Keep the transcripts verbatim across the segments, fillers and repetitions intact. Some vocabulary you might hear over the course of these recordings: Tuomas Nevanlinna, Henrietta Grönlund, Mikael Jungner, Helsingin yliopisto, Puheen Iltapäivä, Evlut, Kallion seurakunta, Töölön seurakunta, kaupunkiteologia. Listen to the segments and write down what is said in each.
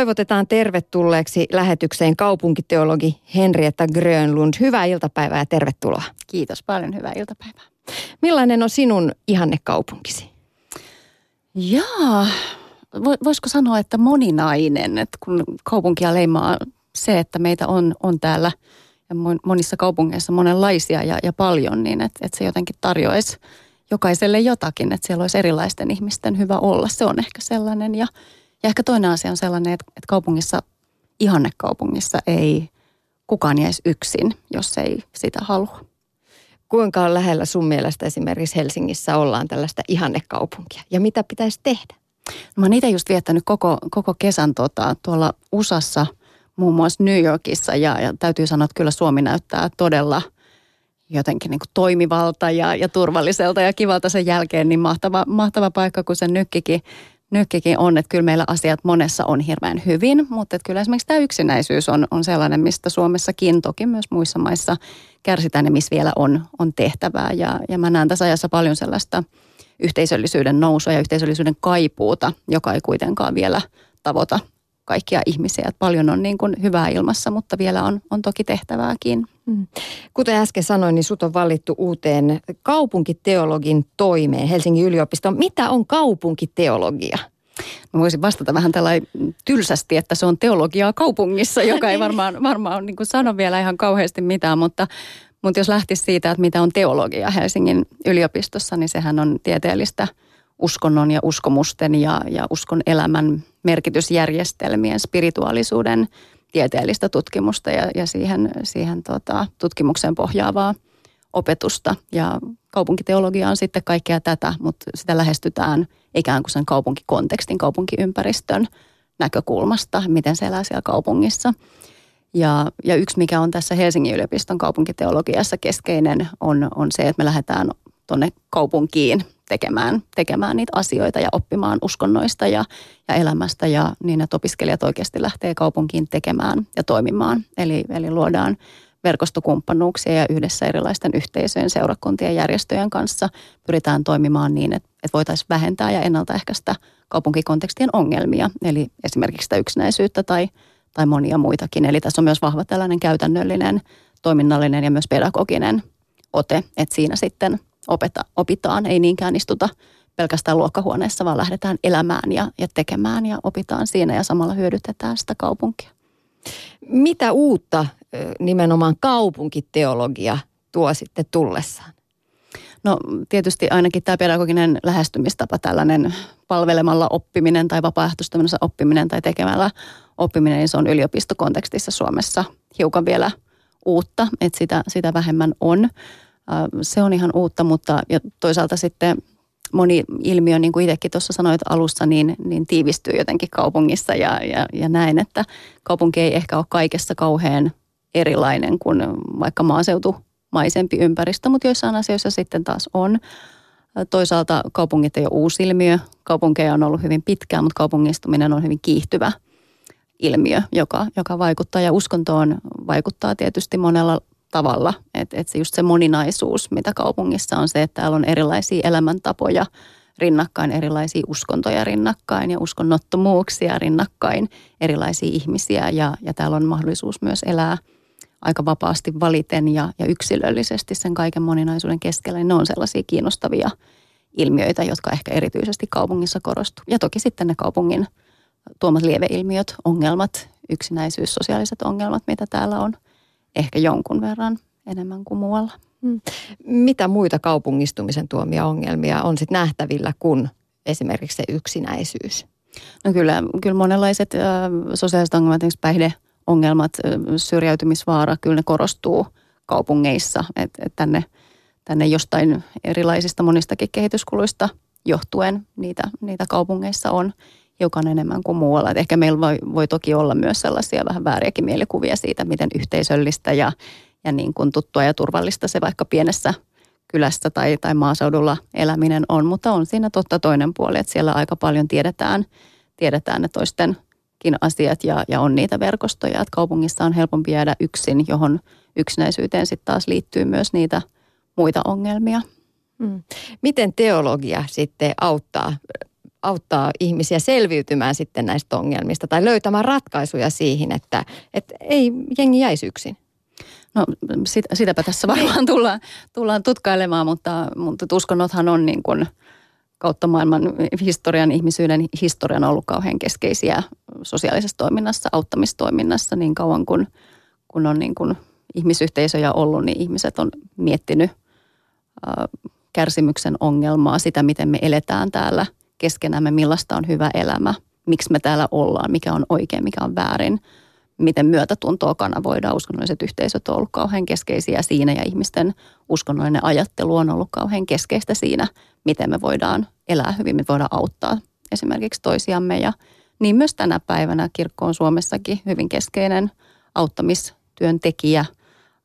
toivotetaan tervetulleeksi lähetykseen kaupunkiteologi Henrietta Grönlund. Hyvää iltapäivää ja tervetuloa. Kiitos paljon, hyvää iltapäivää. Millainen on sinun ihannekaupunkisi? Jaa, voisiko sanoa, että moninainen, että kun kaupunkia leimaa se, että meitä on, on täällä ja monissa kaupungeissa monenlaisia ja, ja paljon, niin että et se jotenkin tarjoaisi jokaiselle jotakin, että siellä olisi erilaisten ihmisten hyvä olla. Se on ehkä sellainen ja, ja ehkä toinen asia on sellainen, että, että kaupungissa, ihannekaupungissa ei kukaan jäisi yksin, jos ei sitä halua. Kuinka lähellä sun mielestä esimerkiksi Helsingissä ollaan tällaista ihannekaupunkia ja mitä pitäisi tehdä? No, mä oon itse just viettänyt koko, koko kesän tota, tuolla U S A:ssa, muun muassa New Yorkissa ja, ja täytyy sanoa, että kyllä Suomi näyttää todella jotenkin niin kuin toimivalta ja, ja turvalliselta ja kivalta sen jälkeen, niin mahtava, mahtava paikka kuin se nykkikin, nykkikin on, että kyllä meillä asiat monessa on hirveän hyvin, mutta että kyllä esimerkiksi tämä yksinäisyys on, on sellainen, mistä Suomessakin, toki myös muissa maissa kärsitään ja missä vielä on, on tehtävää ja, ja mä näen tässä ajassa paljon sellaista yhteisöllisyyden nousua ja yhteisöllisyyden kaipuuta, joka ei kuitenkaan vielä tavoita kaikkia ihmisiä. Että paljon on niin kuin hyvää ilmassa, mutta vielä on, on toki tehtävääkin. Kuten äsken sanoin, niin sut on valittu uuteen kaupunkiteologin toimeen Helsingin yliopistoon. Mitä on kaupunkiteologia? No, voisin vastata vähän tällainen tylsästi, että se on teologiaa kaupungissa, joka ei varmaan, varmaan niin kuin sano vielä ihan kauheasti mitään, mutta, mutta jos lähtisi siitä, että mitä on teologia Helsingin yliopistossa, niin sehän on tieteellistä uskonnon ja uskomusten ja, ja uskon elämän merkitysjärjestelmien, spirituaalisuuden tieteellistä tutkimusta ja, ja siihen, siihen tota, tutkimukseen pohjaavaa opetusta. Ja kaupunkiteologia on sitten kaikkea tätä, mutta sitä lähestytään ikään kuin sen kaupunkikontekstin, kaupunkiympäristön näkökulmasta, miten se elää siellä kaupungissa. Ja, ja yksi, mikä on tässä Helsingin yliopiston kaupunkiteologiassa keskeinen, on, on se, että me lähdetään tuonne kaupunkiin tekemään, tekemään niitä asioita ja oppimaan uskonnoista ja, ja elämästä ja niin, että opiskelijat oikeasti lähtee kaupunkiin tekemään ja toimimaan. Eli, eli luodaan verkostokumppanuuksia ja yhdessä erilaisten yhteisöjen, seurakuntien ja järjestöjen kanssa pyritään toimimaan niin, että, että voitaisiin vähentää ja ennaltaehkäistä kaupunkikontekstien ongelmia, eli esimerkiksi sitä yksinäisyyttä tai, tai monia muitakin. Eli tässä on myös vahva tällainen käytännöllinen, toiminnallinen ja myös pedagoginen ote, että siinä sitten Opeta, opitaan, ei niinkään istuta pelkästään luokkahuoneessa, vaan lähdetään elämään ja, ja tekemään ja opitaan siinä ja samalla hyödytetään sitä kaupunkia. Mitä uutta nimenomaan kaupunkiteologia tuo sitten tullessaan? No tietysti ainakin tämä pedagoginen lähestymistapa, tällainen palvelemalla oppiminen tai vapaaehtoistoiminnassa oppiminen tai tekemällä oppiminen, niin se on yliopistokontekstissa Suomessa hiukan vielä uutta, että sitä, sitä vähemmän on. Se on ihan uutta, mutta ja toisaalta sitten moni ilmiö, niin kuin itsekin tuossa sanoit alussa, niin, niin tiivistyy jotenkin kaupungissa ja, ja, ja näin, että kaupunki ei ehkä ole kaikessa kauhean erilainen kuin vaikka maaseutumaisempi ympäristö, mutta joissain asioissa sitten taas on. Toisaalta kaupungit ei ole uusi ilmiö, kaupunkeja on ollut hyvin pitkään, mutta kaupungistuminen on hyvin kiihtyvä ilmiö, joka, joka vaikuttaa ja uskontoon vaikuttaa tietysti monella tavalla, että et se just se moninaisuus, mitä kaupungissa on se, että täällä on erilaisia elämäntapoja rinnakkain, erilaisia uskontoja rinnakkain ja uskonnottomuuksia rinnakkain, erilaisia ihmisiä ja, ja täällä on mahdollisuus myös elää aika vapaasti valiten ja, ja yksilöllisesti sen kaiken moninaisuuden keskellä, niin ne on sellaisia kiinnostavia ilmiöitä, jotka ehkä erityisesti kaupungissa korostuu. Ja toki sitten ne kaupungin tuomat lieveilmiöt, ongelmat, yksinäisyys, sosiaaliset ongelmat, mitä täällä on. Ehkä jonkun verran enemmän kuin muualla. Hmm. Mitä muita kaupungistumisen tuomia ongelmia on sitten nähtävillä kuin esimerkiksi se yksinäisyys? No kyllä, kyllä monenlaiset äh, sosiaaliset ongelmat, esimerkiksi päihdeongelmat, äh, syrjäytymisvaara, kyllä ne korostuu kaupungeissa. Et, et tänne, tänne jostain erilaisista monistakin kehityskuluista johtuen niitä, niitä kaupungeissa on hiukan enemmän kuin muualla. Et ehkä meillä voi, voi toki olla myös sellaisia vähän vääriäkin mielikuvia siitä, miten yhteisöllistä ja, ja niin kuin tuttua ja turvallista se vaikka pienessä kylässä tai, tai maaseudulla eläminen on, mutta on siinä totta toinen puoli, että siellä aika paljon tiedetään, tiedetään ne toistenkin asiat ja, ja on niitä verkostoja, että kaupungissa on helpompi jäädä yksin, johon yksinäisyyteen sitten taas liittyy myös niitä muita ongelmia. Mm. Miten teologia sitten auttaa auttaa ihmisiä selviytymään sitten näistä ongelmista tai löytämään ratkaisuja siihen, että, että ei jengi jäisi yksin? No sit, sitäpä tässä varmaan tullaan, tullaan tutkailemaan, mutta, mutta uskonnothan on niin kuin kautta maailman historian, ihmisyyden historian on ollut kauhean keskeisiä sosiaalisessa toiminnassa, auttamistoiminnassa niin kauan kuin kun on niin kuin ihmisyhteisöjä ollut, niin ihmiset on miettinyt äh, kärsimyksen ongelmaa, sitä miten me eletään täällä keskenämme, millaista on hyvä elämä, miksi me täällä ollaan, mikä on oikein, mikä on väärin, miten myötätuntoa kanavoidaan. Uskonnolliset yhteisöt on ollut kauhean keskeisiä siinä ja ihmisten uskonnollinen ajattelu on ollut kauhean keskeistä siinä, miten me voidaan elää hyvin, me voidaan auttaa esimerkiksi toisiamme. Ja niin myös tänä päivänä kirkko on Suomessakin hyvin keskeinen auttamistyöntekijä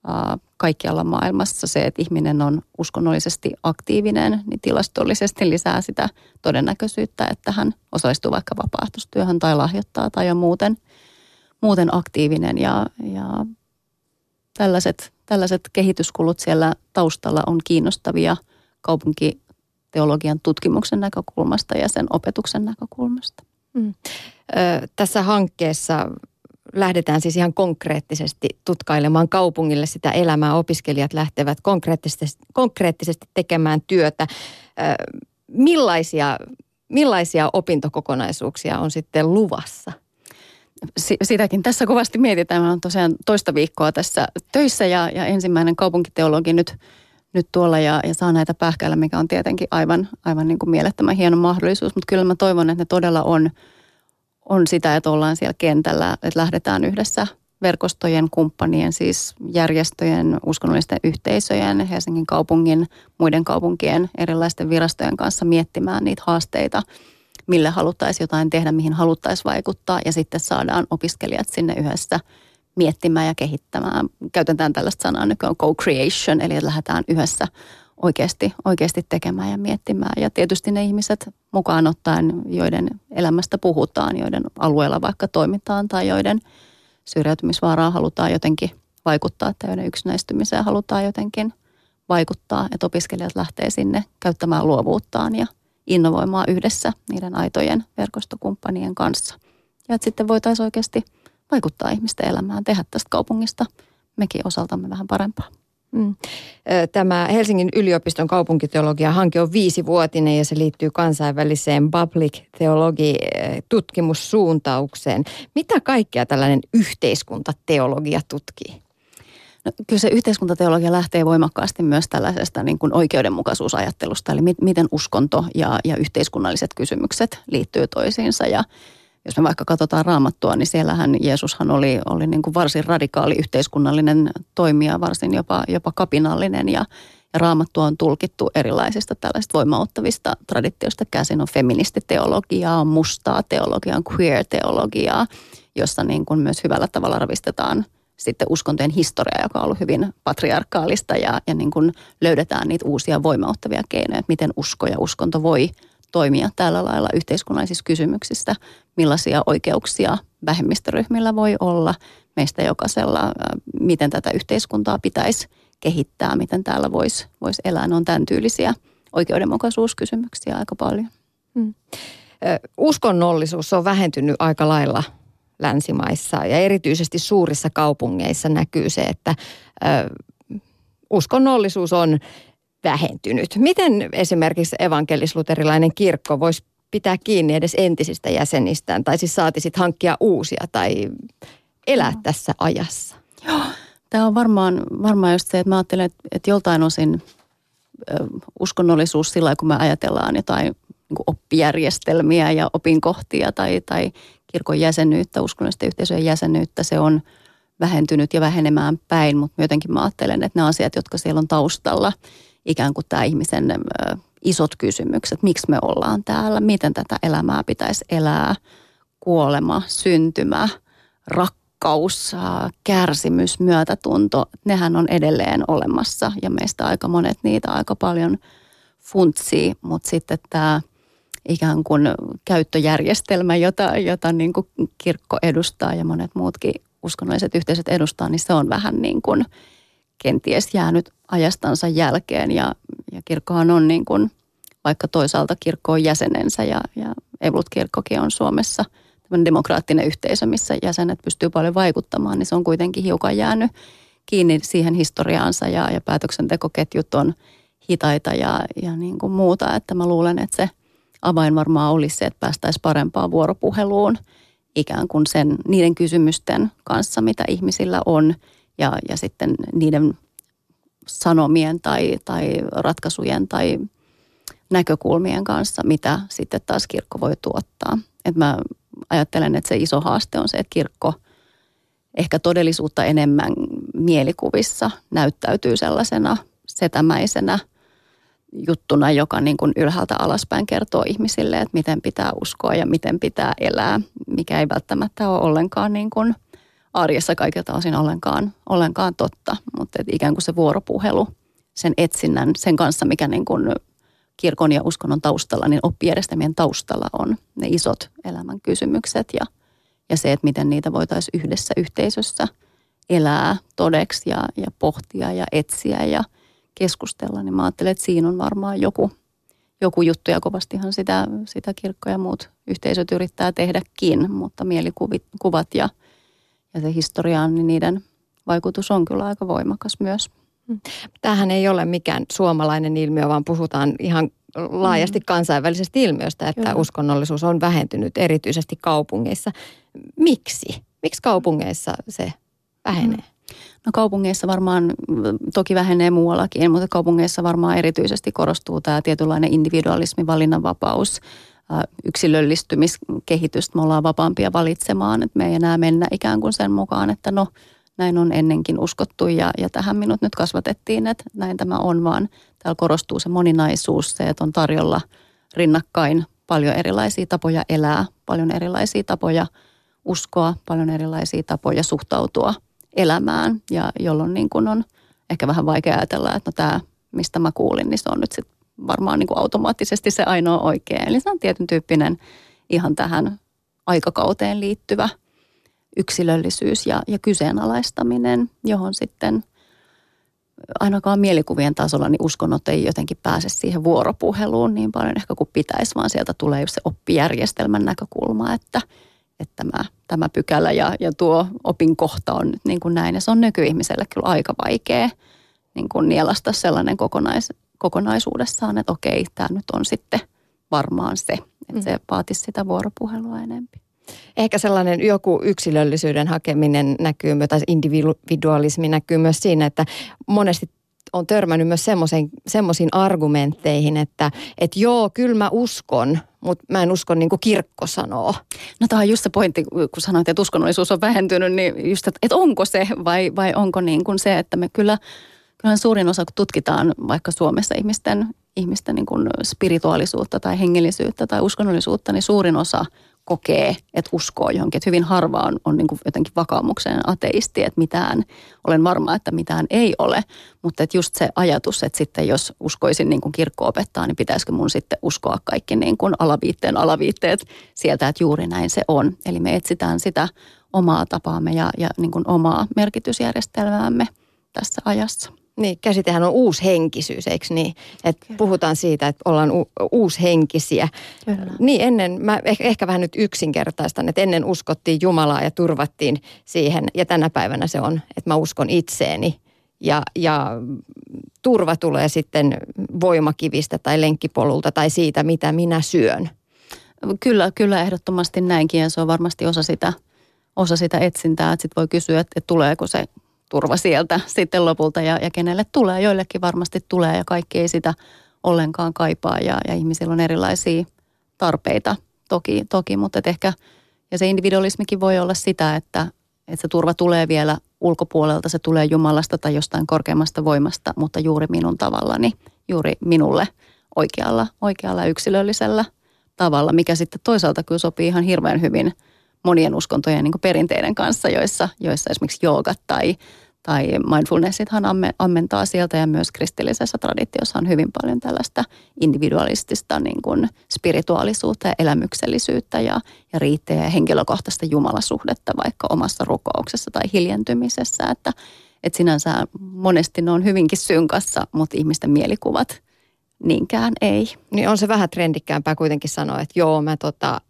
ää, kaikkialla maailmassa. Se, että ihminen on uskonnollisesti aktiivinen, niin tilastollisesti lisää sitä todennäköisyyttä, että hän osallistuu vaikka vapaaehtoistyöhön tai lahjoittaa tai on muuten, muuten aktiivinen. Ja, ja tällaiset, tällaiset kehityskulut siellä taustalla on kiinnostavia kaupunkiteologian tutkimuksen näkökulmasta ja sen opetuksen näkökulmasta. Mm. Ö, tässä hankkeessa lähdetään siis ihan konkreettisesti tutkailemaan kaupungille sitä elämää. Opiskelijat lähtevät konkreettisesti, konkreettisesti tekemään työtä. Millaisia, millaisia opintokokonaisuuksia on sitten luvassa? Sitäkin tässä kovasti mietitään. Mä oon tosiaan toista viikkoa tässä töissä ja, ja ensimmäinen kaupunkiteologi nyt, nyt tuolla ja, ja saa näitä pähkäillä, mikä on tietenkin aivan, aivan niin kuin mielettömän hieno mahdollisuus. Mutta kyllä mä toivon, että ne todella on. On sitä, että ollaan siellä kentällä, että lähdetään yhdessä verkostojen, kumppanien, siis järjestöjen, uskonnollisten yhteisöjen, Helsingin kaupungin, muiden kaupunkien, erilaisten virastojen kanssa miettimään niitä haasteita, millä haluttaisiin jotain tehdä, mihin haluttaisiin vaikuttaa ja sitten saadaan opiskelijat sinne yhdessä miettimään ja kehittämään. Käytetään tällaista sanaa nykyään co-creation, eli että lähdetään yhdessä Oikeasti, oikeasti tekemään ja miettimään. Ja tietysti ne ihmiset mukaan ottaen, joiden elämästä puhutaan, joiden alueella vaikka toimitaan tai joiden syrjäytymisvaaraa halutaan jotenkin vaikuttaa tai joiden yksinäistymiseen halutaan jotenkin vaikuttaa. Että opiskelijat lähtee sinne käyttämään luovuuttaan ja innovoimaan yhdessä niiden aitojen verkostokumppanien kanssa. Ja että sitten voitaisiin oikeasti vaikuttaa ihmisten elämään, tehdä tästä kaupungista mekin osaltamme vähän parempaa. Tämä Helsingin yliopiston kaupunkiteologia-hanke on viisivuotinen ja se liittyy kansainväliseen public theology-tutkimussuuntaukseen. Mitä kaikkea tällainen yhteiskuntateologia tutkii? No, kyllä se yhteiskuntateologia lähtee voimakkaasti myös tällaisesta niin kuin oikeudenmukaisuusajattelusta, eli mit, miten uskonto ja, ja yhteiskunnalliset kysymykset liittyy toisiinsa ja jos me vaikka katsotaan Raamattua, niin siellähän Jeesushan oli, oli niin kuin varsin radikaali yhteiskunnallinen toimija, varsin jopa, jopa kapinallinen. Ja, ja Raamattua on tulkittu erilaisista tällaisista voimauttavista traditioista käsin. On feministiteologiaa, on mustaa teologiaa, on queer-teologiaa, jossa niin kuin myös hyvällä tavalla ravistetaan sitten uskontojen historiaa, joka on ollut hyvin patriarkaalista. Ja, ja niin kuin löydetään niitä uusia voimauttavia keinoja, että miten usko ja uskonto voi toimia tällä lailla yhteiskunnallisissa kysymyksissä, millaisia oikeuksia vähemmistöryhmillä voi olla, meistä jokaisella, miten tätä yhteiskuntaa pitäisi kehittää, miten täällä voisi vois elää. Ne on tämän tyylisiä oikeudenmukaisuuskysymyksiä aika paljon. Hmm. Uskonnollisuus on vähentynyt aika lailla länsimaissa ja erityisesti suurissa kaupungeissa näkyy se, että ö, uskonnollisuus on vähentynyt. Miten esimerkiksi evankelis-luterilainen kirkko voisi pitää kiinni edes entisistä jäsenistään, tai siis saati sitten hankkia uusia, tai elää no. tässä ajassa? Joo, tämä on varmaan, varmaan just se, että mä ajattelen, että, että joltain osin ö, uskonnollisuus sillä kun me ajatellaan jotain niin kuin oppijärjestelmiä ja opinkohtia, tai, tai kirkon jäsenyyttä, uskonnollisten yhteisöjen jäsenyyttä, se on vähentynyt ja vähenemään päin, mutta jotenkin mä ajattelen, että ne asiat, jotka siellä on taustalla, ikään kuin tämä ihmisen isot kysymykset, miksi me ollaan täällä, miten tätä elämää pitäisi elää, kuolema, syntymä, rakkaus, kärsimys, myötätunto, nehän on edelleen olemassa ja meistä aika monet niitä aika paljon funtsii, mutta sitten tämä ikään kuin käyttöjärjestelmä, jota, jota niin kuin kirkko edustaa ja monet muutkin uskonnolliset yhteisöt edustaa, niin se on vähän niin kuin kenties jäänyt ajastansa jälkeen ja, ja kirkkohan on niin kuin, vaikka toisaalta kirkko on jäsenensä ja, ja Evlut-kirkkokin on Suomessa tämmöinen demokraattinen yhteisö, missä jäsenet pystyy paljon vaikuttamaan, niin se on kuitenkin hiukan jäänyt kiinni siihen historiaansa ja, ja päätöksentekoketjut on hitaita ja, ja niin kuin muuta. Että mä luulen, että se avain varmaan olisi se, että päästäisiin parempaan vuoropuheluun ikään kuin sen, niiden kysymysten kanssa, mitä ihmisillä on ja, ja sitten niiden sanomien tai, tai ratkaisujen tai näkökulmien kanssa, mitä sitten taas kirkko voi tuottaa. Et mä ajattelen, että se iso haaste on se, että kirkko ehkä todellisuutta enemmän mielikuvissa näyttäytyy sellaisena setämäisenä juttuna, joka niin kuin ylhäältä alaspäin kertoo ihmisille, että miten pitää uskoa ja miten pitää elää, mikä ei välttämättä ole ollenkaan niin kuin arjessa kaikilta osin ollenkaan, ollenkaan totta, mutta ikään kuin se vuoropuhelu, sen etsinnän, sen kanssa, mikä niin kuin kirkon ja uskonnon taustalla, niin oppijärjestelmien taustalla on ne isot elämän kysymykset ja, ja se, että miten niitä voitaisiin yhdessä yhteisössä elää todeksi ja, ja pohtia ja etsiä ja keskustella, niin mä ajattelen, että siinä on varmaan joku, joku juttu ja kovastihan sitä, sitä kirkko ja muut yhteisöt yrittää tehdäkin, mutta mielikuvat ja, ja se historiaan, niin niiden vaikutus on kyllä aika voimakas myös. Tämähän ei ole mikään suomalainen ilmiö, vaan puhutaan ihan laajasti kansainvälisestä ilmiöstä, että Kyllä. uskonnollisuus on vähentynyt erityisesti kaupungeissa. Miksi? Miksi kaupungeissa se vähenee? No kaupungeissa varmaan, toki vähenee muuallakin, mutta kaupungeissa varmaan erityisesti korostuu tämä tietynlainen individualismi, valinnanvapaus, yksilöllistymiskehitys. Me ollaan vapaampia valitsemaan, että me ei enää mennä ikään kuin sen mukaan, että no näin on ennenkin uskottu ja, ja tähän minut nyt kasvatettiin, että näin tämä on, vaan täällä korostuu se moninaisuus, se, että on tarjolla rinnakkain paljon erilaisia tapoja elää, paljon erilaisia tapoja uskoa, paljon erilaisia tapoja suhtautua elämään, ja jolloin niin kun on ehkä vähän vaikea ajatella, että no tämä, mistä mä kuulin, niin se on nyt sit varmaan niin kun automaattisesti se ainoa oikea. Eli se on tietyn tyyppinen ihan tähän aikakauteen liittyvä yksilöllisyys ja, ja kyseenalaistaminen, johon sitten ainakaan mielikuvien tasolla niin uskonnot ei jotenkin pääse siihen vuoropuheluun niin paljon ehkä kuin pitäisi, vaan sieltä tulee just se oppijärjestelmän näkökulma, että, että tämä, tämä pykälä ja, ja tuo opin kohta on nyt niin kuin näin. Ja se on nykyihmiselle kyllä aika vaikea niin kuin nielasta sellainen kokonais, kokonaisuudessaan, että okei, tämä nyt on sitten varmaan se, että se vaatisi sitä vuoropuhelua enempi. Ehkä sellainen joku yksilöllisyyden hakeminen näkyy, tai individualismi näkyy myös siinä, että monesti on törmännyt myös semmoisiin argumentteihin, että et joo, kyllä mä uskon, mutta mä en usko niin kuin kirkko sanoo. No tämä on just se pointti, kun sanoit, että uskonnollisuus on vähentynyt, niin just, että et onko se vai, vai onko niin kuin se, että me kyllä, kyllähän suurin osa, kun tutkitaan vaikka Suomessa ihmisten, ihmisten niin kuin spirituaalisuutta tai hengellisyyttä tai uskonnollisuutta, niin suurin osa kokee, että uskoo johonkin. Että hyvin harva on, on niin kuin jotenkin vakaumukseen ateisti, että mitään, olen varma, että mitään ei ole, mutta että just se ajatus, että sitten jos uskoisin niin kuin kirkko opettaa, niin pitäisikö mun sitten uskoa kaikki niin kuin alaviitteen alaviitteet sieltä, että juuri näin se on. Eli me etsitään sitä omaa tapaamme ja, ja niin kuin omaa merkitysjärjestelmäämme tässä ajassa. Niin, käsitehän on uushenkisyys, eikö niin? Että puhutaan siitä, että ollaan u- uushenkisiä. Kyllä. Niin ennen, mä ehkä vähän nyt yksinkertaistan, että ennen uskottiin Jumalaa ja turvattiin siihen. Ja tänä päivänä se on, että mä uskon itseeni. Ja, ja turva tulee sitten voimakivistä tai lenkkipolulta tai siitä, mitä minä syön. Kyllä, kyllä ehdottomasti näinkin ja se on varmasti osa sitä, osa sitä etsintää. Että sit voi kysyä, että tuleeko se turva sieltä sitten lopulta ja, ja kenelle tulee. Joillekin varmasti tulee ja kaikki ei sitä ollenkaan kaipaa ja, ja ihmisillä on erilaisia tarpeita toki, toki mutta ehkä ja se individualismikin voi olla sitä, että, että se turva tulee vielä ulkopuolelta, se tulee Jumalasta tai jostain korkeammasta voimasta, mutta juuri minun tavallani, juuri minulle oikealla, oikealla yksilöllisellä tavalla, mikä sitten toisaalta kyllä sopii ihan hirveän hyvin monien uskontojen niin kuin perinteiden kanssa, joissa, joissa esimerkiksi joogat tai, tai mindfulnessithan ammentaa sieltä ja myös kristillisessä traditiossa on hyvin paljon tällaista individualistista niin kuin spirituaalisuutta ja elämyksellisyyttä ja, ja riittejä ja henkilökohtaista jumalasuhdetta vaikka omassa rukouksessa tai hiljentymisessä, että, että sinänsä monesti ne on hyvinkin synkassa, mutta ihmisten mielikuvat niinkään ei. Niin on se vähän trendikkäämpää kuitenkin sanoa, että joo, mä tota...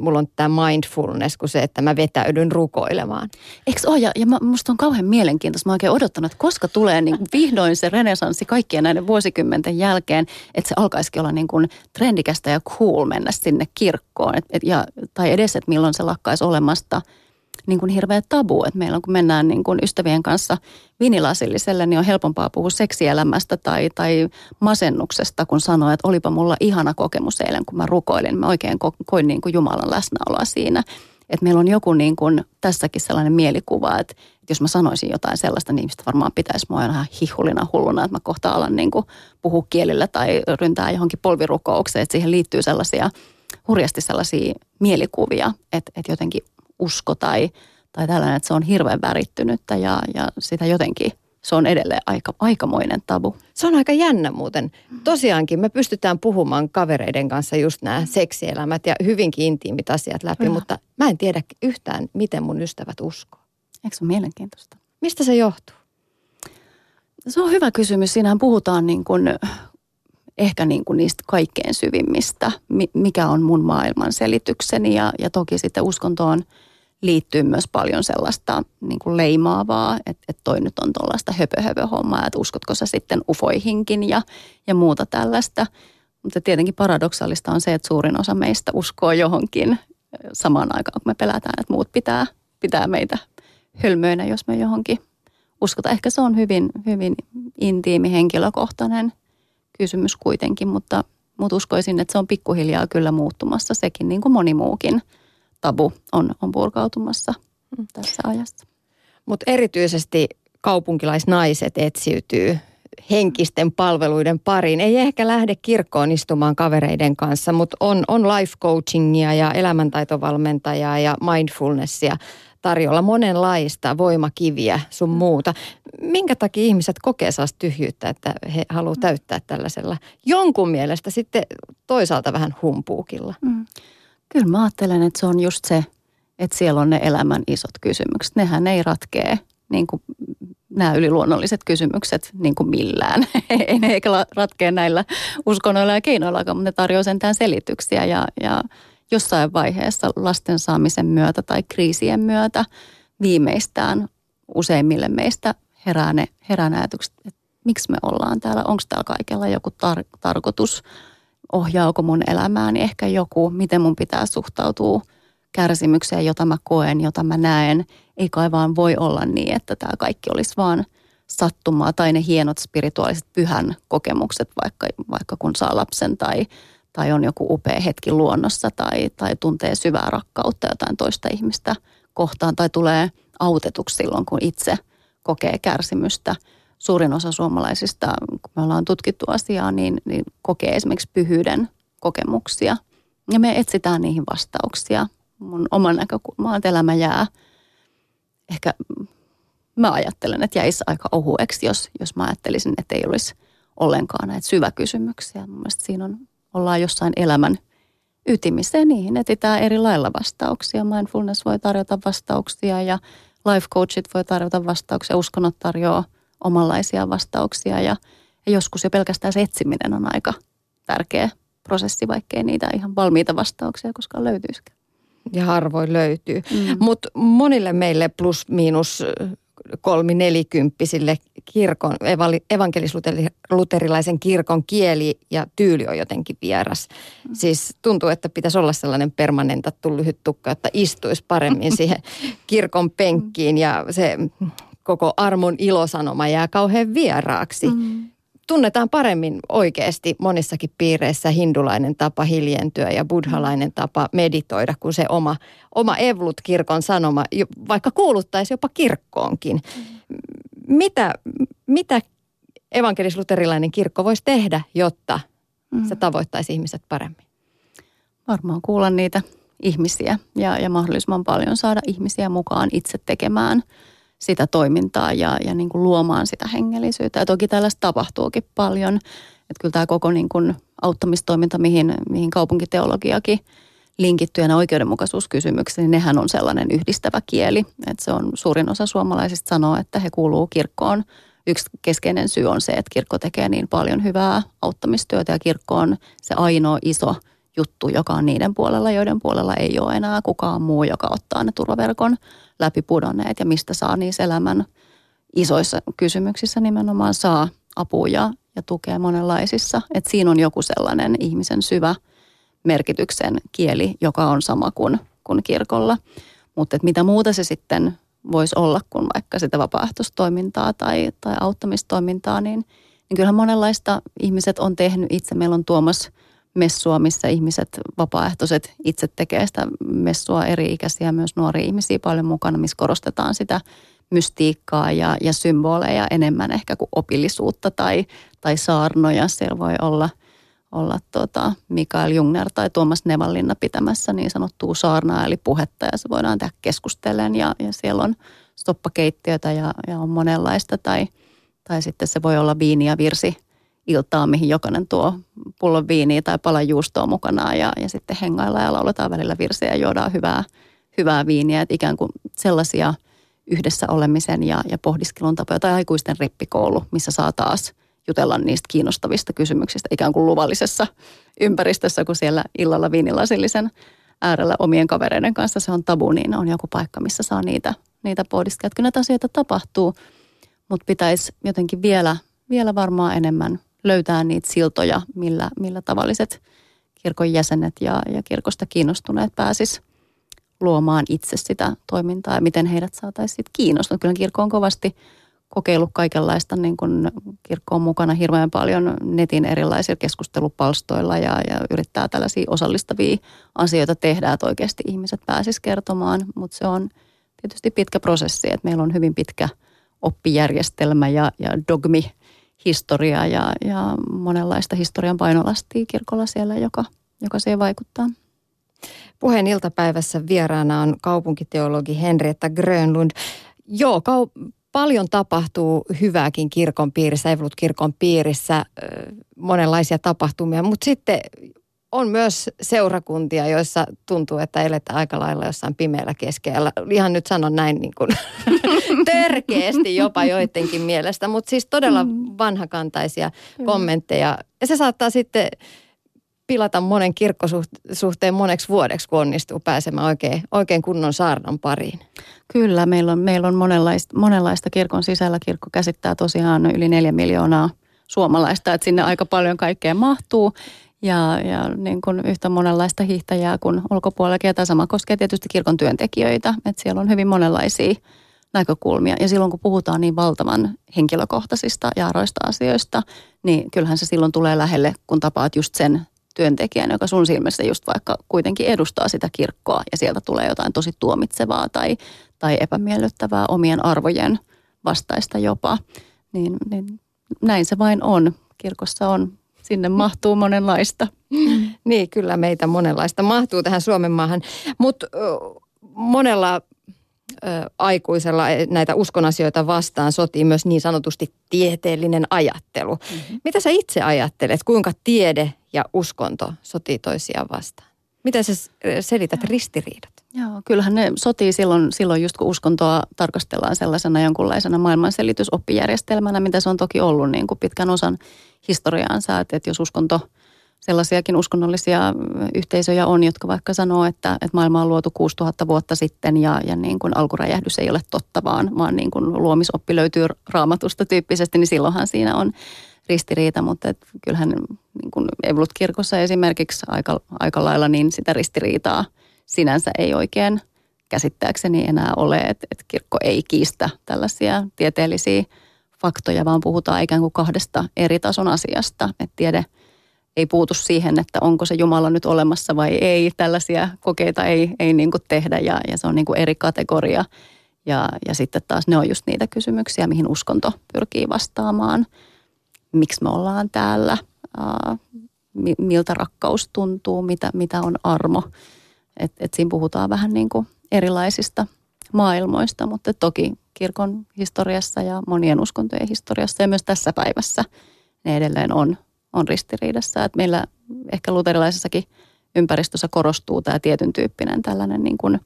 mulla on tämä mindfulness kuin se, että mä vetäydyn rukoilemaan. Eikö ole? Ja, ja mä, musta on kauhean mielenkiintoista. Mä oikein odottanut, että koska tulee niin vihdoin se renesanssi kaikkien näiden vuosikymmenten jälkeen, että se alkaisikin olla niin kuin trendikästä ja cool mennä sinne kirkkoon. Et, et, ja, tai edes, että milloin se lakkaisi olemasta niin kuin hirveä tabu. Et meillä on, kun mennään niin kuin ystävien kanssa vinilasilliselle, niin on helpompaa puhua seksielämästä tai, tai masennuksesta, kun sanoo, että olipa mulla ihana kokemus eilen, kun mä rukoilin. Mä oikein koin niin kuin Jumalan läsnäoloa siinä. Että meillä on joku niin kuin tässäkin sellainen mielikuva, että, että jos mä sanoisin jotain sellaista, niin ihmiset varmaan pitäisi mua ihan hihulina hulluna, että mä kohta alan niin kuin puhua kielillä tai ryntää johonkin polvirukoukseen. Että siihen liittyy sellaisia, hurjasti sellaisia mielikuvia, että, että jotenkin usko tai, tai tällainen, että se on hirveän värittynyttä ja, ja sitä jotenkin, se on edelleen aika, aikamoinen tabu. Se on aika jännä muuten. Tosiaankin me pystytään puhumaan kavereiden kanssa just nämä seksielämät ja hyvinkin intiimit asiat läpi, ja. Mutta mä en tiedä yhtään, miten mun ystävät uskoo. Eikö se ole mielenkiintoista? Mistä se johtuu? Se on hyvä kysymys. Siinähän puhutaan niin kuin, ehkä niin kuin niistä kaikkein syvimmistä, mikä on mun maailman selitykseni ja, ja toki sitten uskontoon liittyy myös paljon sellaista niin kuin leimaavaa, että, että toi nyt on tuollaista höpö-höpö-hommaa, että uskotko sä sitten ufoihinkin ja, ja muuta tällaista. Mutta tietenkin paradoksaalista on se, että suurin osa meistä uskoo johonkin samaan aikaan, kun me pelätään, että muut pitää, pitää meitä hölmöinä, jos me johonkin uskotaan. Ehkä se on hyvin, hyvin intiimi, henkilökohtainen kysymys kuitenkin, mutta, mutta uskoisin, että se on pikkuhiljaa kyllä muuttumassa sekin, niin kuin moni muukin tabu on, on purkautumassa tässä ajassa. Mutta erityisesti kaupunkilaisnaiset etsiytyy henkisten palveluiden pariin. Ei ehkä lähde kirkkoon istumaan kavereiden kanssa, mutta on, on life coachingia ja elämäntaitovalmentajaa ja mindfulnessia tarjolla. Monenlaista voimakiviä sun muuta. Minkä takia ihmiset kokee saas tyhjyyttä, että he haluaa täyttää tällaisella jonkun mielestä sitten toisaalta vähän humpuukilla? Mm. Kyllä mä ajattelen, että se on just se, että siellä on ne elämän isot kysymykset. Nehän ei ratkee, niin kuin nämä yliluonnolliset kysymykset, niin kuin millään. Ei ne eikä ratkee näillä uskonnoilla ja keinoillakaan, mutta ne tarjoaa sentään selityksiä ja, ja jossain vaiheessa lasten saamisen myötä tai kriisien myötä viimeistään useimmille meistä herää ne herää ajatukset, että miksi me ollaan täällä, onko täällä kaikella joku tar- tarkoitus, ohjaako mun elämääni ehkä joku, miten mun pitää suhtautua kärsimykseen, jota mä koen, jota mä näen. Ei kai vaan voi olla niin, että tämä kaikki olisi vaan sattumaa tai ne hienot spirituaaliset pyhän kokemukset, vaikka, vaikka kun saa lapsen tai tai on joku upea hetki luonnossa tai, tai tuntee syvää rakkautta jotain toista ihmistä kohtaan tai tulee autetuksi silloin, kun itse kokee kärsimystä. Suurin osa suomalaisista, kun me ollaan tutkittu asiaa, niin, niin kokee esimerkiksi pyhyyden kokemuksia ja me etsitään niihin vastauksia. Mun oman näkökulmaan elämä jää, ehkä mä ajattelen, että jäisi aika ohueksi, jos, jos mä ajattelisin, että ei olisi ollenkaan näitä syväkysymyksiä. Mun mielestä siinä on ollaan jossain elämän ytimissä ja niihin etsitään eri lailla vastauksia. Mindfulness voi tarjota vastauksia ja life coachit voi tarjota vastauksia. Uskonnot tarjoaa omanlaisia vastauksia ja, ja joskus jo pelkästään se etsiminen on aika tärkeä prosessi, vaikkei niitä ihan valmiita vastauksia koskaan löytyisikään. Ja harvoin löytyy. Mm. Mutta monille meille plus miinus kolminelikymppisille kirkon, evankelis-luterilaisen kirkon kieli ja tyyli on jotenkin vieras. Mm. Siis tuntuu, että pitäisi olla sellainen permanentattu lyhyt tukka, että istuisi paremmin siihen kirkon penkkiin ja se koko armon ilosanoma jää kauhean vieraaksi. Mm. Tunnetaan paremmin oikeasti monissakin piireissä hindulainen tapa hiljentyä ja buddhalainen tapa meditoida kuin se oma, oma Evlut-kirkon sanoma, vaikka kuuluttaisi jopa kirkkoonkin. Mitä, mitä evankelis-luterilainen kirkko voisi tehdä, jotta se tavoittaisi ihmiset paremmin? Varmaan kuulla niitä ihmisiä ja, ja mahdollisimman paljon saada ihmisiä mukaan itse tekemään sitä toimintaa ja, ja niin kuin luomaan sitä hengellisyyttä. Ja toki tällaista tapahtuukin paljon. Että kyllä tämä koko niin kuin auttamistoiminta, mihin, mihin kaupunkiteologiakin linkittyy ja nämä oikeudenmukaisuuskysymykset, niin nehän on sellainen yhdistävä kieli. Että se on suurin osa suomalaisista sanoo, että he kuuluu kirkkoon yksi keskeinen syy on se, että kirkko tekee niin paljon hyvää auttamistyötä ja kirkko on se ainoa iso juttu, joka on niiden puolella, joiden puolella ei ole enää kukaan muu, joka ottaa ne turvaverkon läpi pudonneet ja mistä saa niissä elämän isoissa kysymyksissä nimenomaan saa apua ja, ja tukea monenlaisissa. Et siinä on joku sellainen ihmisen syvä merkityksen kieli, joka on sama kuin, kuin kirkolla. Mutta mitä muuta se sitten voisi olla kuin vaikka sitä vapaaehtoistoimintaa tai, tai auttamistoimintaa, niin, niin kyllähän monenlaista ihmiset on tehnyt itse. Meillä on Tuomas messua, missä ihmiset, vapaaehtoiset itse tekee sitä messua, eri-ikäisiä, myös nuoria ihmisiä paljon mukana, missä korostetaan sitä mystiikkaa ja, ja symboleja enemmän ehkä kuin opillisuutta tai, tai saarnoja. Siellä voi olla, olla tuota Mikael Jungner tai Tuomas Nevanlinna pitämässä niin sanottua saarnaa eli puhetta ja se voidaan tehdä keskustellen ja, ja siellä on stoppakeittiötä ja, ja on monenlaista tai, tai sitten se voi olla viini ja virsi iltaa, mihin jokainen tuo pullon viiniä tai palan juustoa mukanaan ja, ja sitten hengaillaan ja lauletaan välillä virsiä ja juodaan hyvää, hyvää viiniä. Et ikään kuin sellaisia yhdessä olemisen ja, ja pohdiskelun tapoja tai aikuisten rippikoulu, missä saa taas jutella niistä kiinnostavista kysymyksistä ikään kuin luvallisessa ympäristössä, kun siellä illalla viinilasillisen äärellä omien kavereiden kanssa se on tabu, niin on joku paikka, missä saa niitä, niitä pohdiskella. Kyllä näitä asioita tapahtuu, mutta pitäisi jotenkin vielä, vielä varmaan enemmän löytää niitä siltoja, millä, millä tavalliset kirkon jäsenet ja, ja kirkosta kiinnostuneet pääsis luomaan itse sitä toimintaa ja miten heidät saataisiin kiinnostuneet. Kyllä kirkko on kovasti kokeillut kaikenlaista, niin kuin kirkko on mukana hirveän paljon netin erilaisilla keskustelupalstoilla ja, ja yrittää tällaisia osallistavia asioita tehdä, että oikeasti ihmiset pääsis kertomaan, mutta se on tietysti pitkä prosessi, että meillä on hyvin pitkä oppijärjestelmä ja, ja dogmi historiaa ja, ja monenlaista historian painolastia kirkolla siellä, joka, joka siihen vaikuttaa. Puheen iltapäivässä vieraana on kaupunkiteologi Henrietta Grönlund. Joo, kau- paljon tapahtuu hyvääkin kirkon piirissä, Evlut kirkon piirissä, äh, monenlaisia tapahtumia, mutta sitten on myös seurakuntia, joissa tuntuu, että eletään aika lailla jossain pimeällä keskellä. Ihan nyt sanon näin niin kuin törkeästi jopa joidenkin mielestä, mutta siis todella vanhakantaisia mm. kommentteja. Ja se saattaa sitten pilata monen kirkkosuhteen moneksi vuodeksi, kun onnistuu pääsemään oikein, oikein kunnon saarnan pariin. Kyllä, meillä on, meillä on monenlaista, monenlaista kirkon sisällä. Kirkko käsittää tosiaan yli neljä miljoonaa suomalaista, että sinne aika paljon kaikkea mahtuu. Ja, ja niin kuin yhtä monenlaista hiihtäjää kuin ulkopuolellakin. Ja tämä sama koskee tietysti kirkon työntekijöitä. Että siellä on hyvin monenlaisia näkökulmia. Ja silloin kun puhutaan niin valtavan henkilökohtaisista ja aroista asioista, niin kyllähän se silloin tulee lähelle, kun tapaat just sen työntekijän, joka sun silmässä just vaikka kuitenkin edustaa sitä kirkkoa. Ja sieltä tulee jotain tosi tuomitsevaa tai, tai epämiellyttävää omien arvojen vastaista jopa. Niin, niin näin se vain on. Kirkossa on. Sinne mahtuu monenlaista. Niin, kyllä meitä monenlaista mahtuu tähän Suomen maahan. Mutta monella ö, aikuisella näitä uskonasioita vastaan sotii myös niin sanotusti tieteellinen ajattelu. Mm-hmm. Mitä sä itse ajattelet, kuinka tiede ja uskonto sotii toisiaan vastaan? Miten sä selität Joo. ristiriidat? Joo, kyllähän ne sotii silloin, silloin just kun uskontoa tarkastellaan sellaisena jonkunlaisena maailmanselitysoppijärjestelmänä, mitä se on toki ollut niin kuin pitkän osan historiaansa, että jos uskonto, sellaisiakin uskonnollisia yhteisöjä on, jotka vaikka sanoo, että, että maailma on luotu kuusituhatta vuotta sitten ja, ja niin kuin alkuräjähdys ei ole totta, vaan, vaan niin kuin luomisoppi löytyy raamatusta tyyppisesti, niin silloinhan siinä on ristiriita, mutta et kyllähän niin kuin Evlut-kirkossa esimerkiksi aika, aika lailla niin sitä ristiriitaa sinänsä ei oikein käsittääkseni enää ole, että et kirkko ei kiistä tällaisia tieteellisiä faktoja, vaan puhutaan ikään kuin kahdesta eri tason asiasta. Et tiede ei puutu siihen, että onko se Jumala nyt olemassa vai ei. Tällaisia kokeita ei, ei niin kuin tehdä ja, ja se on niin kuin eri kategoria. Ja, ja sitten taas ne on just niitä kysymyksiä, mihin uskonto pyrkii vastaamaan. Miksi me ollaan täällä? Ää, miltä rakkaus tuntuu? Mitä, mitä on armo? Et, et siinä puhutaan vähän niin kuin erilaisista maailmoista, mutta toki kirkon historiassa ja monien uskontojen historiassa ja myös tässä päivässä ne edelleen on, on ristiriidassa. Et meillä ehkä luterilaisessakin ympäristössä korostuu tämä tietyn tyyppinen tällainen niin kuin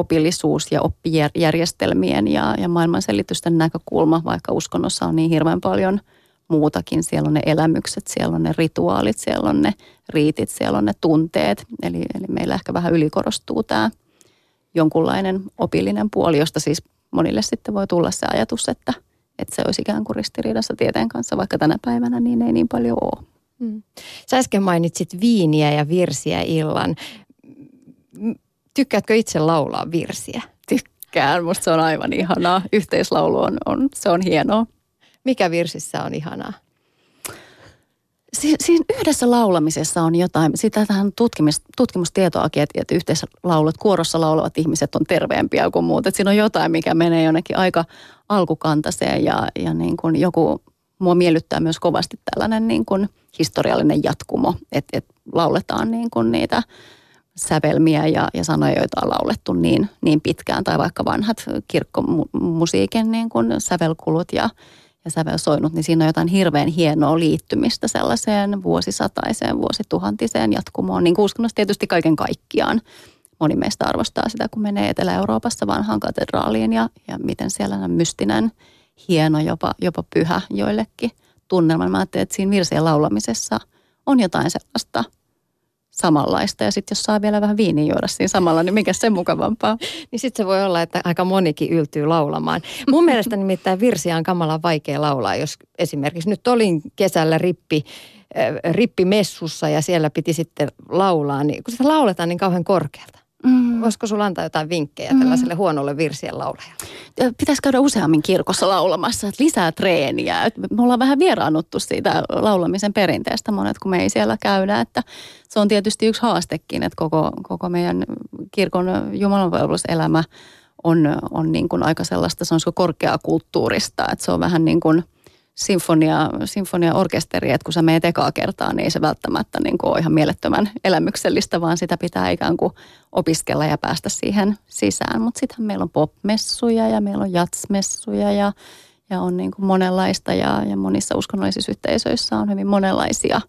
opillisuus ja oppijärjestelmien ja, ja maailmanselitysten näkökulma, vaikka uskonnossa on niin hirveän paljon muutakin. Siellä on ne elämykset, siellä on ne rituaalit, siellä on ne riitit, siellä on ne tunteet. Eli, eli meillä ehkä vähän ylikorostuu tämä jonkunlainen opillinen puoli, josta siis monille sitten voi tulla se ajatus, että, että se olisi ikään kuin ristiriidassa tieteen kanssa, vaikka tänä päivänä niin ei niin paljon ole. Hmm. Sä äsken mainitsit viiniä ja virsiä illan. Tykkäätkö itse laulaa virsiä? Tykkään, musta se on aivan ihanaa. Yhteislaulu on, on, se on hienoa. Mikä virsissä on ihanaa? Si- siinä yhdessä laulamisessa on jotain, sitä tähän tutkimus, tutkimustietoakin, että yhteislaulut, kuorossa laulavat ihmiset on terveempiä kuin muut. Että siinä on jotain, mikä menee jonnekin aika alkukantaiseen ja, ja niin kuin joku, mua miellyttää myös kovasti tällainen niin kuin historiallinen jatkumo, että et lauletaan niin kuin niitä sävelmiä ja, ja sanoja, joita on laulettu niin, niin pitkään, tai vaikka vanhat kirkkomusiikin niin kuin sävelkulut ja ja sävelsoinut, niin siinä on jotain hirveän hienoa liittymistä sellaiseen vuosisataiseen, vuosituhantiseen jatkumoon. Niin kuin uskonnossa tietysti kaiken kaikkiaan. Moni meistä arvostaa sitä, kun menee Etelä-Euroopassa vanhaan katedraaliin ja, ja miten siellä on mystinen, hieno, jopa, jopa pyhä joillekin tunnelman. Mä ajattelin, että siinä virsien laulamisessa on jotain sellaista samanlaista. Ja sitten jos saa vielä vähän viiniä juoda siinä samalla, niin mikä sen mukavampaa? Niin sitten se voi olla, että aika monikin yltyy laulamaan. Mun mielestä nimittäin virsiä on kamalan vaikea laulaa, jos esimerkiksi nyt olin kesällä rippi, äh, rippimessussa ja siellä piti sitten laulaa, niin kun sitä lauletaan niin kauhean korkealta. Mm. Voisiko sulla antaa jotain vinkkejä tällaiselle mm. huonolle virsien laulajalle? Pitäisi käydä useammin kirkossa laulamassa, että lisää treeniä. Me ollaan vähän vieraannuttu siitä laulamisen perinteestä monet, kun me ei siellä käydä. Että se on tietysti yksi haastekin, että koko, koko meidän kirkon jumalanpalveluselämä on, on niin kuin aika sellaista, se on korkeakulttuurista, että se on vähän niin kuin Sinfonia, sinfoniaorkesteri, että kun sä meet ekaa kertaa, niin ei se välttämättä niin kuin ole ihan mielettömän elämyksellistä, vaan sitä pitää ikään kuin opiskella ja päästä siihen sisään. Mutta sittenhän meillä on popmessuja ja meillä on jatsmessuja ja, ja on niin kuin monenlaista ja, ja monissa uskonnollisissa yhteisöissä on hyvin monenlaisia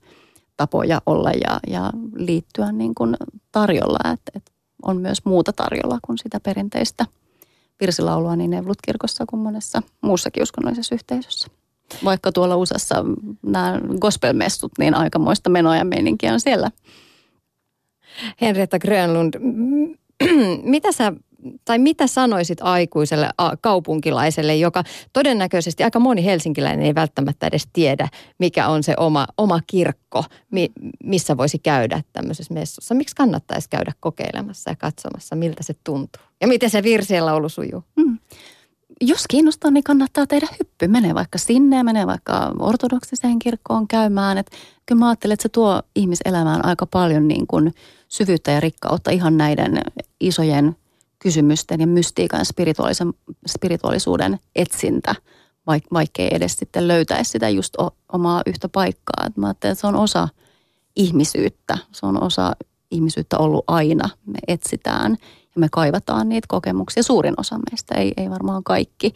tapoja olla ja, ja liittyä niin kuin tarjolla. Et, et on myös muuta tarjolla kuin sitä perinteistä virsilaulua niin Evlut-kirkossa kuin monessa muussakin uskonnollisessa yhteisössä. Vaikka tuolla U S A:ssa nämä gospelmessut, niin aikamoista menoa ja meininkiä on siellä. Henrietta Grönlund, mitä sä, tai mitä sanoisit aikuiselle kaupunkilaiselle, joka todennäköisesti aika moni helsinkiläinen ei välttämättä edes tiedä, mikä on se oma, oma kirkko, missä voisi käydä tämmöisessä messussa. Miksi kannattaisi käydä kokeilemassa ja katsomassa, miltä se tuntuu? Ja miten se virsien laulu sujuu? Hmm. Jos kiinnostaa, niin kannattaa tehdä hyppy. Menee vaikka sinne, menee vaikka ortodoksiseen kirkkoon käymään. Et kyllä mä ajattelen, että se tuo ihmiselämään aika paljon niin kuin syvyyttä ja rikkautta ihan näiden isojen kysymysten ja mystiikan ja spirituaalisuuden etsintä, vaikkei edes sitten löytäisi sitä just omaa yhtä paikkaa. Et mä ajattelen, että se on osa ihmisyyttä. Se on osa ihmisyyttä ollut aina. Me etsitään ja me kaivataan niitä kokemuksia. Suurin osa meistä, ei, ei varmaan kaikki.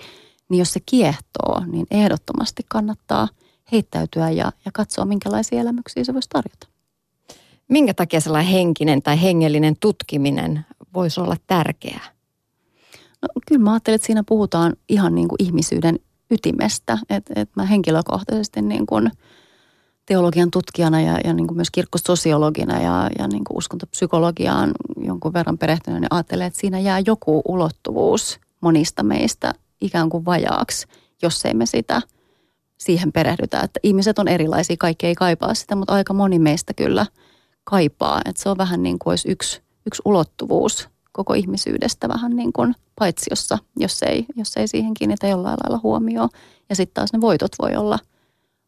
Niin jos se kiehtoo, niin ehdottomasti kannattaa heittäytyä ja, ja katsoa, minkälaisia elämyksiä se voisi tarjota. Minkä takia sellainen henkinen tai hengellinen tutkiminen voisi olla tärkeää? No kyllä mä ajattelen, että siinä puhutaan ihan niin kuin ihmisyyden ytimestä. Että et mä henkilökohtaisesti niin kuin teologian tutkijana ja, ja niin kuin myös kirkkososiologina ja, ja niin kuin uskontopsykologiaan jonkun verran perehtyneen, niin ajattelee, että siinä jää joku ulottuvuus monista meistä ikään kuin vajaaksi, jos ei me sitä siihen perehdytä. Että ihmiset on erilaisia, kaikki ei kaipaa sitä, mutta aika moni meistä kyllä kaipaa. Että se on vähän niin kuin olisi yksi, yksi ulottuvuus koko ihmisyydestä vähän niin kuin paitsiossa, jos ei, jos ei siihen kiinnitä jollain lailla huomioon. Ja sitten taas ne voitot voi olla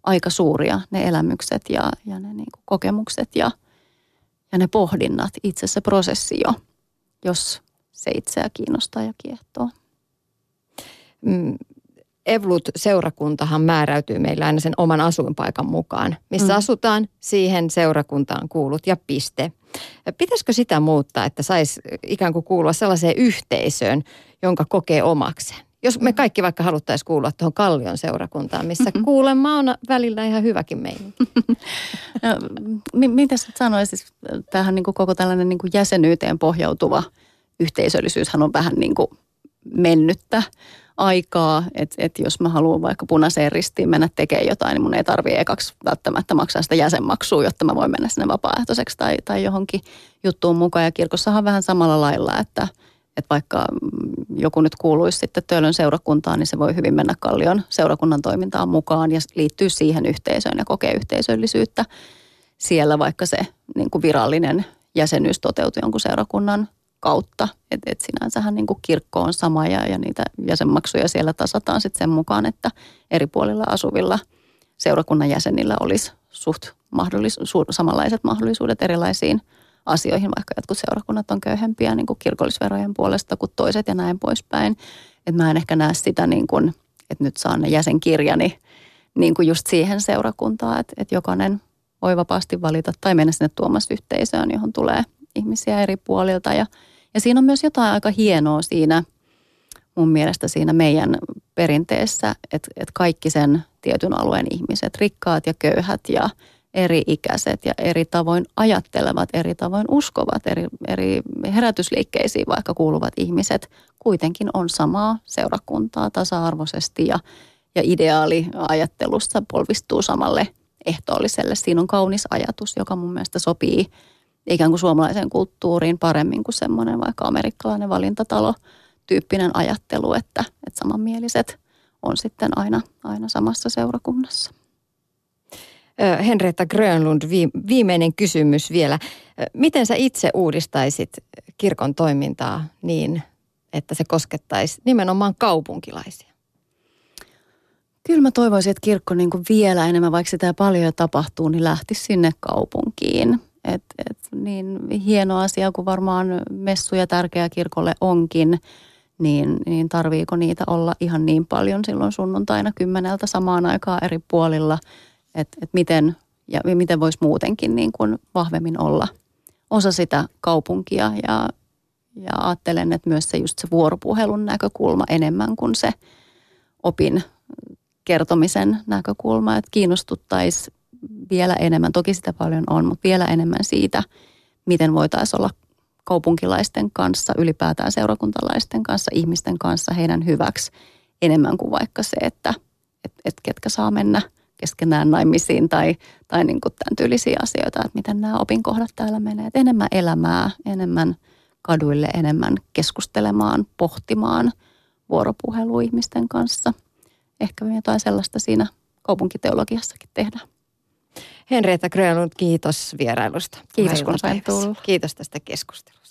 aika suuria, ne elämykset ja, ja ne niin kuin kokemukset ja, ja ne pohdinnat, itse se prosessi jo, jos se itseä kiinnostaa ja kiehtoo. Mm, Evlut-seurakuntahan määräytyy meillä aina sen oman asuinpaikan mukaan. Missä mm. asutaan, siihen seurakuntaan kuulut ja piste. Pitäisikö sitä muuttaa, että saisi ikään kuin kuulua sellaiseen yhteisöön, jonka kokee omakseen? Jos me kaikki vaikka haluttaisiin kuulua tuohon Kallion seurakuntaan, missä mm-hmm. kuulemma on välillä ihan hyväkin meininki. No, m- mitä sä sanoisit? Tämähän niin kuin koko tällainen niin kuin jäsenyyteen pohjautuva yhteisöllisyyshän on vähän niin kuin mennyttä aikaa, että et jos mä haluan vaikka Punaiseen Ristiin mennä tekemään jotain, niin mun ei tarvitse ekaksi välttämättä maksaa sitä jäsenmaksua, jotta mä voin mennä sinne vapaaehtoiseksi tai, tai johonkin juttuun mukaan. Ja kirkossahan vähän samalla lailla, että et vaikka joku nyt kuuluisi sitten Töölön seurakuntaan, niin se voi hyvin mennä Kallion seurakunnan toimintaan mukaan ja liittyy siihen yhteisöön ja kokee yhteisöllisyyttä siellä, vaikka se niin kuin virallinen jäsenyys toteutui jonkun seurakunnan kautta. Et, et sinänsähän niin kuin kirkko on sama ja, ja niitä jäsenmaksuja siellä tasataan sitten sen mukaan, että eri puolilla asuvilla seurakunnan jäsenillä olisi suht mahdollis- su- samanlaiset mahdollisuudet erilaisiin asioihin, vaikka jotkut seurakunnat on köyhempiä niin kuin kirkollisverojen puolesta kuin toiset ja näin poispäin. Et mä en ehkä näe sitä, niin kuin, että nyt saan ne jäsenkirjani niin kuin just siihen seurakuntaan, että, että jokainen voi vapaasti valita tai mennä sinne tuomasyhteisöön, johon tulee ihmisiä eri puolilta. Ja, ja siinä on myös jotain aika hienoa siinä, mun mielestä siinä meidän perinteessä, että, että kaikki sen tietyn alueen ihmiset, rikkaat ja köyhät ja eri ikäiset ja eri tavoin ajattelevat, eri tavoin uskovat, eri, eri herätysliikkeisiin vaikka kuuluvat ihmiset, kuitenkin on samaa seurakuntaa tasa-arvoisesti ja, ja ideaaliajattelusta polvistuu samalle ehtoolliselle. Siinä on kaunis ajatus, joka mun mielestä sopii ikään kuin suomalaiseen kulttuuriin paremmin kuin semmoinen vaikka amerikkalainen valintatalo-tyyppinen ajattelu, että, että samanmieliset on sitten aina, aina samassa seurakunnassa. Henrietta Grönlund, viimeinen kysymys vielä. Miten sä itse uudistaisit kirkon toimintaa niin, että se koskettaisi nimenomaan kaupunkilaisia? Kyllä mä toivoisin, että kirkko niin kuin vielä enemmän, vaikka sitä paljon tapahtuu, niin lähtisi sinne kaupunkiin. Et, et niin hieno asia kuin varmaan messuja tärkeä kirkolle onkin, niin, niin tarviiko niitä olla ihan niin paljon silloin sunnuntaina kymmeneltä samaan aikaan eri puolilla, että et miten, ja miten voisi muutenkin niin kuin vahvemmin olla osa sitä kaupunkia. Ja, ja ajattelen, että myös se, just se vuoropuhelun näkökulma enemmän kuin se opin kertomisen näkökulma, että kiinnostuttaisi vielä enemmän, toki sitä paljon on, mutta vielä enemmän siitä, miten voitaisiin olla kaupunkilaisten kanssa, ylipäätään seurakuntalaisten kanssa, ihmisten kanssa heidän hyväksi enemmän kuin vaikka se, että et, et ketkä saa mennä keskenään naimisiin tai, tai niin kuin tämän tyylisiä asioita, että miten nämä opinkohdat täällä menee. Että enemmän elämää, enemmän kaduille, enemmän keskustelemaan, pohtimaan, vuoropuhelua ihmisten kanssa. Ehkä jotain sellaista siinä kaupunkiteologiassakin tehdään. Henrietta Grönlund, kiitos vierailusta. Kiitos kun sain tulla. Kiitos tästä keskustelusta.